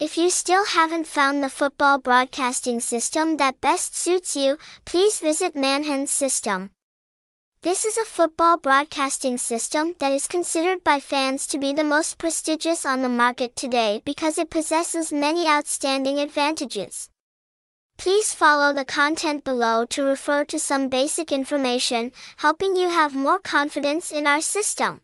If you still haven't found the football broadcasting system that best suits you, please visit Mannhan's system. This is a football broadcasting system that is considered by fans to be the most prestigious on the market today because it possesses many outstanding advantages. Please follow the content below to refer to some basic information, helping you have more confidence in our system.